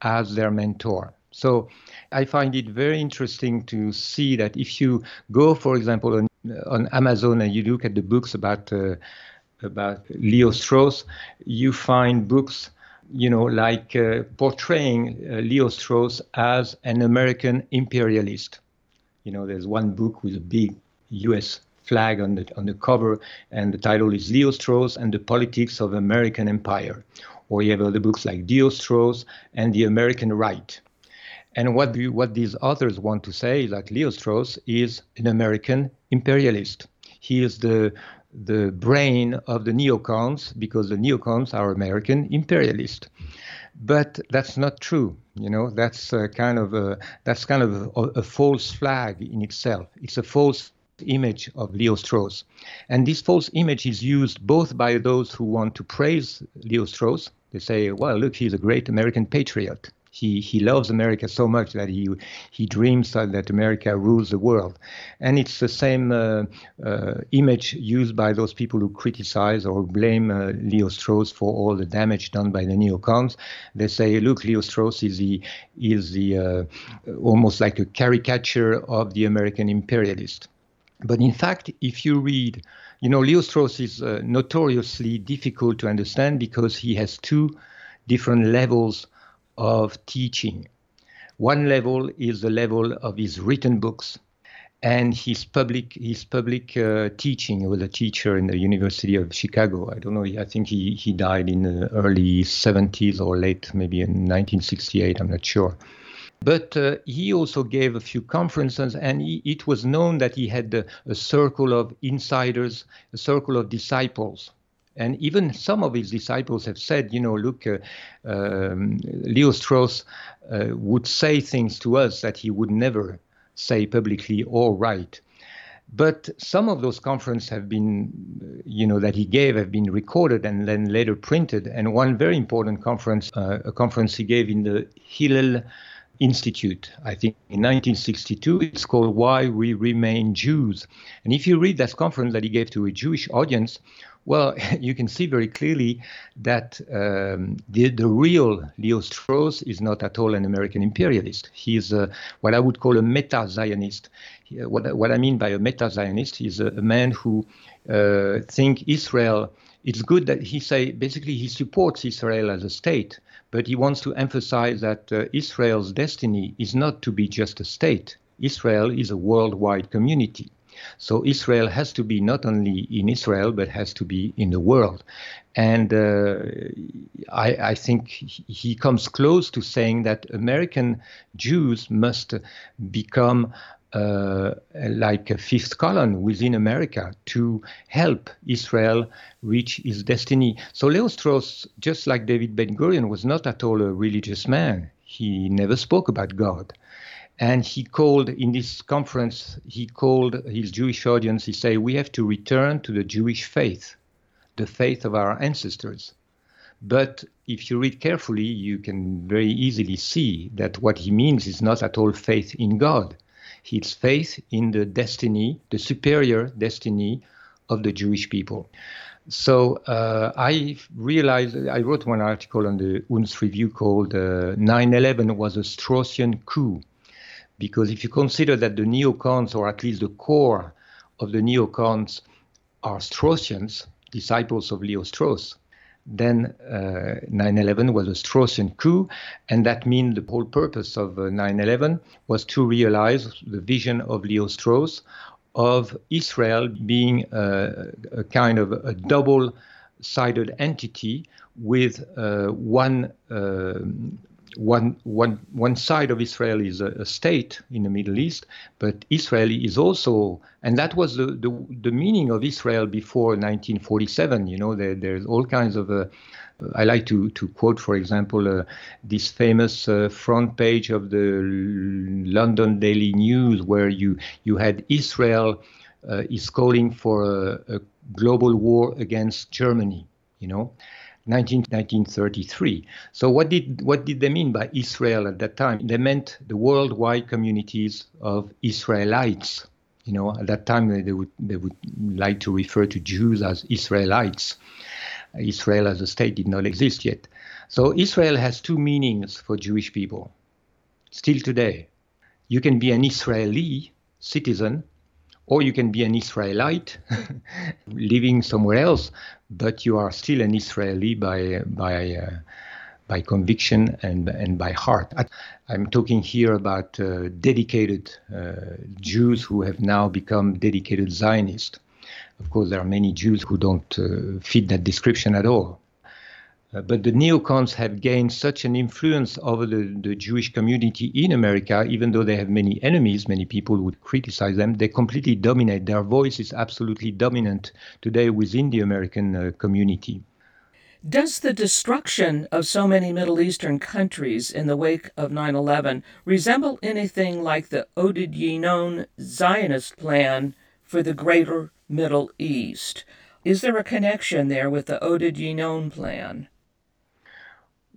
as their mentor. So I find it very interesting to see that if you go, for example, on, on Amazon and you look at the books about uh, about Leo Strauss, you find books, you know, like uh, portraying uh, Leo Strauss as an American imperialist. You know, there's one book with a big U S flag on the on the cover, and the title is Leo Strauss and the Politics of American Empire. Or you have other books like Leo Strauss and the American Right. And what do you, what these authors want to say is that Leo Strauss is an American imperialist. He is the the brain of the neocons because the neocons are American imperialists. But that's not true. You know, that's a kind of a that's kind of a, a false flag in itself. It's a false image of Leo Strauss, and this false image is used both by those who want to praise Leo Strauss. They say, well, look, he's a great American patriot. He he loves America so much that he he dreams that America rules the world. And it's the same uh, uh, image used by those people who criticize or blame uh, Leo Strauss for all the damage done by the neocons. They say, look, Leo Strauss is the, is the uh, almost like a caricature of the American imperialist. But in fact, if you read, you know, Leo Strauss is uh, notoriously difficult to understand because he has two different levels of teaching. One level is the level of his written books and his public his public uh, teaching. He was a teacher in the University of Chicago. I don't know, I think he, he died in the early seventies or late, maybe in nineteen sixty-eight, I'm not sure. But uh, he also gave a few conferences, and he, it was known that he had a, a circle of insiders, a circle of disciples. And even some of his disciples have said, you know, look, uh, um, Leo Strauss uh, would say things to us that he would never say publicly or write. But some of those conferences have been, you know, that he gave have been recorded and then later printed. And one very important conference, uh, a conference he gave in the Hillel Institute, I think in nineteen sixty-two, it's called Why We Remain Jews. And if you read that conference that he gave to a Jewish audience, well, you can see very clearly that um, the, the real Leo Strauss is not at all an American imperialist. He is a, what I would call a meta-Zionist. What, what I mean by a meta-Zionist is a, a man who uh, think Israel, it's good that he say, basically he supports Israel as a state, but he wants to emphasize that uh, Israel's destiny is not to be just a state. Israel is a worldwide community. So Israel has to be not only in Israel, but has to be in the world. And uh, I, I think he comes close to saying that American Jews must become uh, like a fifth column within America to help Israel reach its destiny. So Leo Strauss, just like David Ben-Gurion, was not at all a religious man. He never spoke about God. And he called, in this conference, he called his Jewish audience, he said, we have to return to the Jewish faith, the faith of our ancestors. But if you read carefully, you can very easily see that what he means is not at all faith in God. It's faith in the destiny, the superior destiny of the Jewish people. So uh, I realized, I wrote one article on the U N S Review called uh, nine eleven was a Straussian coup. Because if you consider that the neocons, or at least the core of the neocons, are Straussians, disciples of Leo Strauss, then uh, nine eleven was a Straussian coup. And that means the whole purpose of nine eleven was to realize the vision of Leo Strauss of Israel being a, a kind of a double-sided entity with uh, one uh, One, one, one side of Israel is a, a state in the Middle East, but Israel is also, and that was the, the, the meaning of Israel before nineteen forty-seven. You know, there, there's all kinds of, uh, I like to, to quote, for example, uh, this famous uh, front page of the London Daily News, where you, you had Israel uh, is calling for a, a global war against Germany, you know. nineteen thirty-three. So what did what did they mean by Israel at that time? They meant the worldwide communities of Israelites. You know, at that time they, they would they would like to refer to Jews as Israelites. Israel as a state did not exist yet. So Israel has two meanings for Jewish people. Still today, you can be an Israeli citizen, or you can be an Israelite living somewhere else, but you are still an Israeli by by uh, by conviction and and by heart. I, I'm talking here about uh, dedicated uh, Jews who have now become dedicated Zionists. Of course, there are many Jews who don't uh, fit that description at all. Uh, but the neocons have gained such an influence over the, the Jewish community in America, even though they have many enemies, many people would criticize them, they completely dominate. Their voice is absolutely dominant today within the American uh, community. Does the destruction of so many Middle Eastern countries in the wake of nine eleven resemble anything like the Oded Yinon Zionist plan for the greater Middle East? Is there a connection there with the Oded Yinon plan?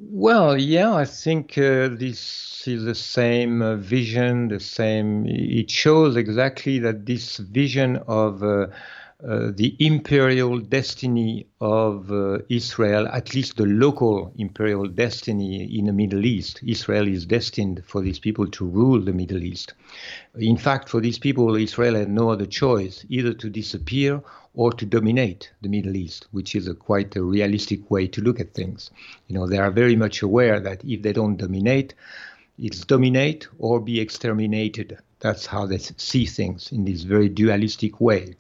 Well, yeah, I think uh, this is the same uh, vision, the same, it shows exactly that this vision of uh, uh, the imperial destiny of uh, Israel, at least the local imperial destiny in the Middle East. Israel is destined for these people to rule the Middle East. In fact, for these people, Israel had no other choice, either to disappear or to dominate the Middle East, which is a quite a realistic way to look at things. You know, they are very much aware that if they don't dominate, it's dominate or be exterminated. That's how they see things in this very dualistic way.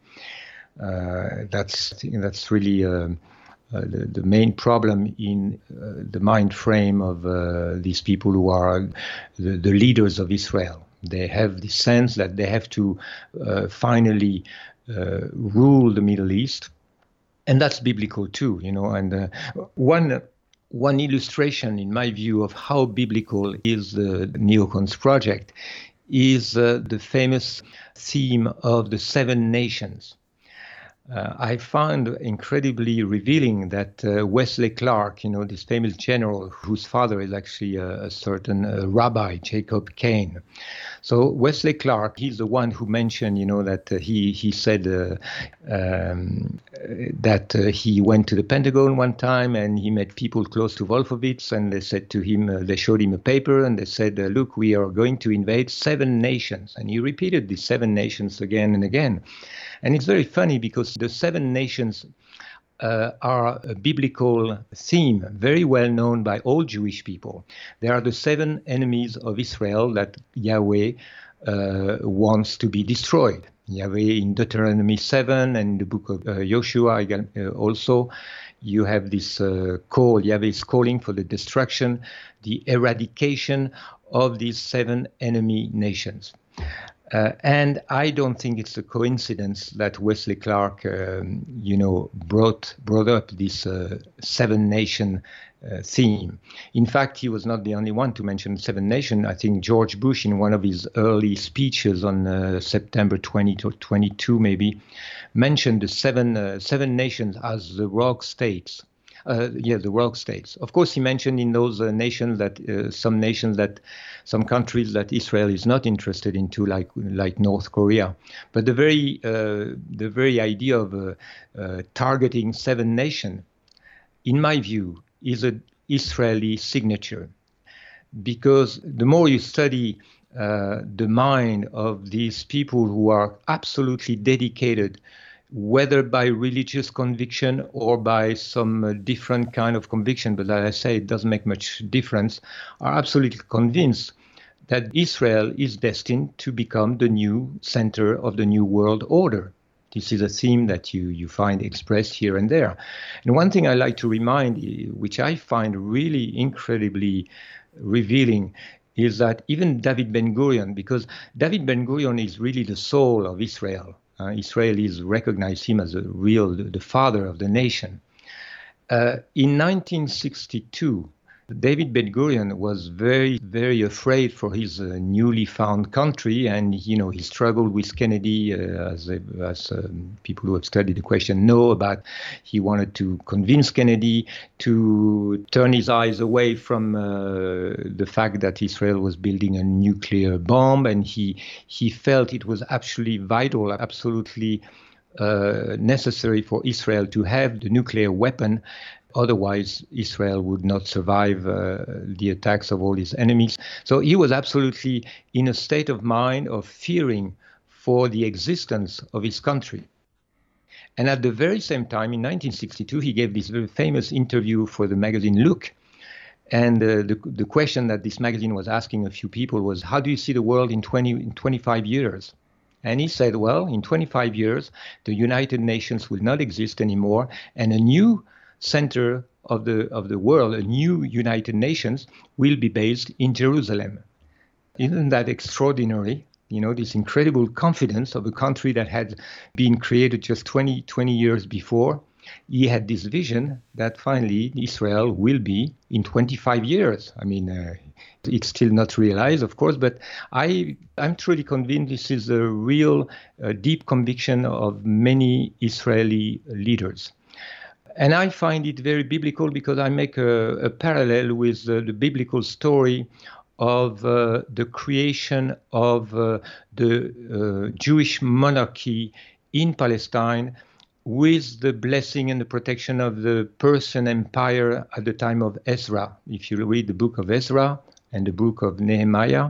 Uh, that's that's really uh, uh, the, the main problem in uh, the mind frame of uh, these people who are the, the leaders of Israel. They have the sense that they have to uh, finally Uh, rule the Middle East, and that's biblical too, you know. And uh, one one illustration, in my view, of how biblical is the neocons project is uh, the famous theme of the seven nations. Uh, I found incredibly revealing that uh, Wesley Clark, you know, this famous general whose father is actually a, a certain uh, rabbi, Jacob Cain. So Wesley Clark, he's the one who mentioned, you know, that uh, he he said uh, um, that uh, he went to the Pentagon one time and he met people close to Wolfowitz, and they said to him, uh, they showed him a paper and they said, uh, look, we are going to invade seven nations. And he repeated these seven nations again and again. And it's very funny because the seven nations uh, are a biblical theme, very well known by all Jewish people. They are the seven enemies of Israel that Yahweh uh, wants to be destroyed. Yahweh in Deuteronomy seven and the book of uh, Joshua uh, also, you have this uh, call, Yahweh is calling for the destruction, the eradication of these seven enemy nations. Uh, and I don't think it's a coincidence that Wesley Clark, um, you know, brought brought up this uh, seven nation uh, theme. In fact, he was not the only one to mention seven nation. I think George Bush, in one of his early speeches on uh, September twentieth or twenty-second, maybe, mentioned the seven uh, seven nations as the rogue states. Uh, yeah, the rogue states. Of course, he mentioned in those uh, nations that uh, some nations that some countries that Israel is not interested into, like like North Korea. But the very uh, the very idea of uh, uh, targeting seven nations, in my view, is an Israeli signature, because the more you study uh, the mind of these people who are absolutely dedicated, whether by religious conviction or by some different kind of conviction, but like I say, it doesn't make much difference, are absolutely convinced that Israel is destined to become the new center of the new world order. This is a theme that you, you find expressed here and there. And one thing I like to remind, which I find really incredibly revealing, is that even David Ben-Gurion, because David Ben-Gurion is really the soul of Israel. Uh, Israelis recognize him as a real, the, the father of the nation. Uh, in nineteen sixty-two, David Ben-Gurion was very, very afraid for his uh, newly found country, and you know he struggled with Kennedy, uh, as, as um, people who have studied the question know about. He wanted to convince Kennedy to turn his eyes away from uh, the fact that Israel was building a nuclear bomb, and he he felt it was actually vital, absolutely uh, necessary for Israel to have the nuclear weapon. Otherwise, Israel would not survive uh, the attacks of all his enemies. So he was absolutely in a state of mind of fearing for the existence of his country. And at the very same time, in nineteen sixty-two, he gave this very famous interview for the magazine Look. And uh, the, the question that this magazine was asking a few people was, how do you see the world in twenty, in twenty-five years? And he said, well, in twenty-five years, the United Nations will not exist anymore, and a new center of the of the world, a new United Nations, will be based in Jerusalem. Isn't that extraordinary? You know, this incredible confidence of a country that had been created just twenty years before. He had this vision that finally Israel will be in twenty-five years. I mean, uh, it's still not realized, of course, but I, I'm truly convinced this is a real uh, deep conviction of many Israeli leaders. And I find it very biblical because I make a, a parallel with uh, the biblical story of uh, the creation of uh, the uh, Jewish monarchy in Palestine with the blessing and the protection of the Persian Empire at the time of Ezra. If you read the book of Ezra and the book of Nehemiah,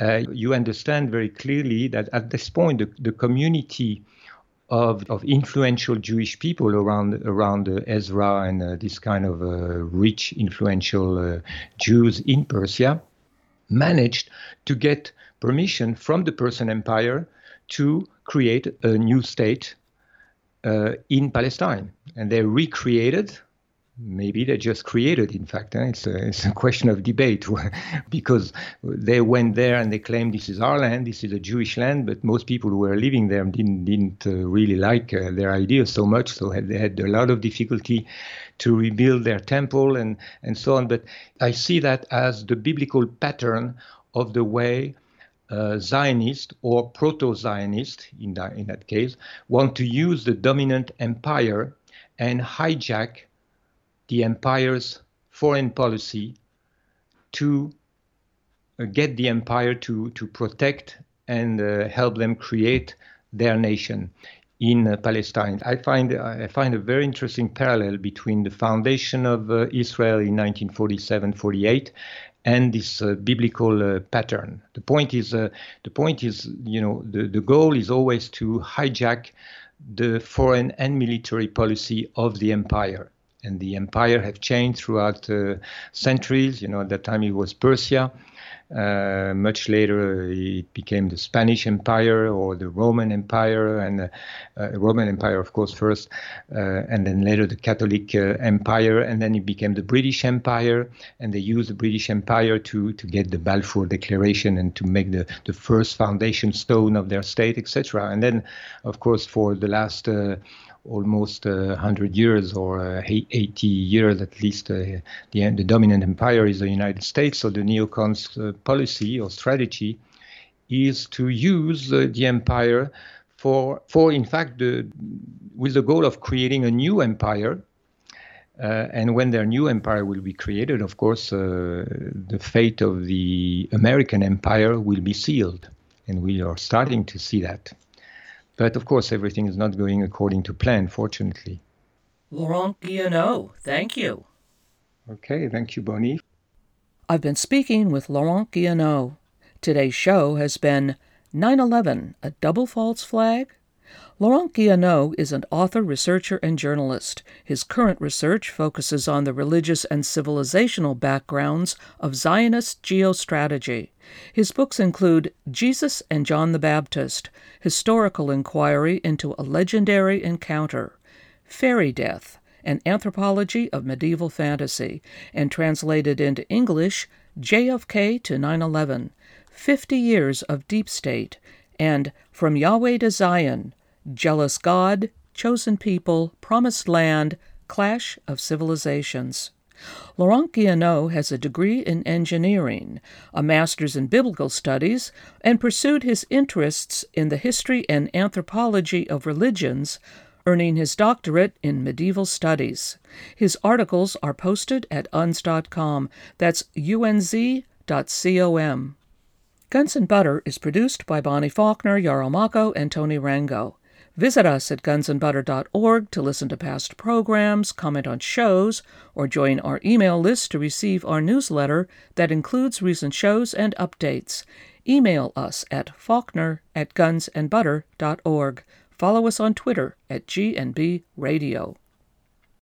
uh, you understand very clearly that at this point, the, the community Of, of influential Jewish people around around uh, Ezra and uh, this kind of uh, rich, influential uh, Jews in Persia managed to get permission from the Persian Empire to create a new state uh, in Palestine. And they recreated, maybe they just created, in fact, eh? it's, a, it's a question of debate, because they went there and they claimed this is our land, this is a Jewish land, but most people who were living there didn't, didn't uh, really like uh, their ideas so much, so had, they had a lot of difficulty to rebuild their temple and, and so on. But I see that as the biblical pattern of the way uh, Zionist or proto-Zionist, in that, in that case, want to use the dominant empire and hijack the empire's foreign policy to uh, get the empire to, to protect and uh, help them create their nation in uh, Palestine. I find I find a very interesting parallel between the foundation of uh, Israel in nineteen forty-seven forty-eight and this uh, biblical uh, pattern. The point is, uh, the point is, you know, the, the goal is always to hijack the foreign and military policy of the empire. And the empire have changed throughout uh, centuries. You know, at that time it was Persia. Uh, much later it became the Spanish Empire or the Roman Empire, and uh, uh, Roman Empire, of course, first, uh, and then later the Catholic uh, Empire, and then it became the British Empire, and they used the British Empire to, to get the Balfour Declaration and to make the, the first foundation stone of their state, et cetera. And then, of course, for the last uh, almost uh, one hundred years or uh, eighty years at least, uh, the, the dominant empire is the United States. So the neocons uh, policy or strategy is to use uh, the empire for, for in fact, the, with the goal of creating a new empire. Uh, and when their new empire will be created, of course, uh, the fate of the American empire will be sealed. And we are starting to see that. But of course, everything is not going according to plan, fortunately. Laurent Guyénot, thank you. Okay, thank you, Bonnie. I've been speaking with Laurent Guyénot. Today's show has been nine eleven, a double false flag? Laurent Guyénot is an author, researcher, and journalist. His current research focuses on the religious and civilizational backgrounds of Zionist geostrategy. His books include Jesus and John the Baptist, Historical Inquiry into a Legendary Encounter, Fairy Death, An Anthropology of Medieval Fantasy, and translated into English, J F K to nine eleven, fifty years of Deep State, and From Yahweh to Zion, Jealous God, Chosen People, Promised Land, Clash of Civilizations. Laurent Guyénot has a degree in engineering, a master's in biblical studies, and pursued his interests in the history and anthropology of religions, earning his doctorate in medieval studies. His articles are posted at U N Z dot com. That's U N Z dot com. Guns and Butter is produced by Bonnie Faulkner, Yaro Mako, and Tony Rango. Visit us at guns and butter dot org to listen to past programs, comment on shows, or join our email list to receive our newsletter that includes recent shows and updates. Email us at faulkner at guns and butter dot org. Follow us on Twitter at G and B Radio.